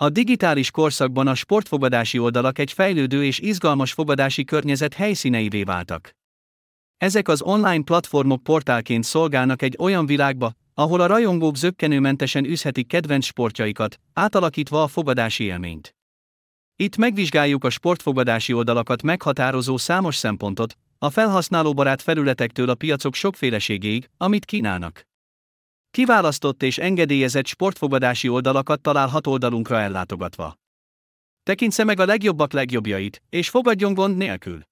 A digitális korszakban a sportfogadási oldalak egy fejlődő és izgalmas fogadási környezet helyszíneivé váltak. Ezek az online platformok portálként szolgálnak egy olyan világba, ahol a rajongók zökkenőmentesen üzhetik kedvenc sportjaikat, átalakítva a fogadási élményt. Itt megvizsgáljuk a sportfogadási oldalakat meghatározó számos szempontot, a felhasználóbarát felületektől a piacok sokféleségéig, amit kínálnak. Kiválasztott és engedélyezett sportfogadási oldalakat találhat oldalunkra ellátogatva. Tekintse meg a legjobbak legjobbjait, és fogadjon gond nélkül!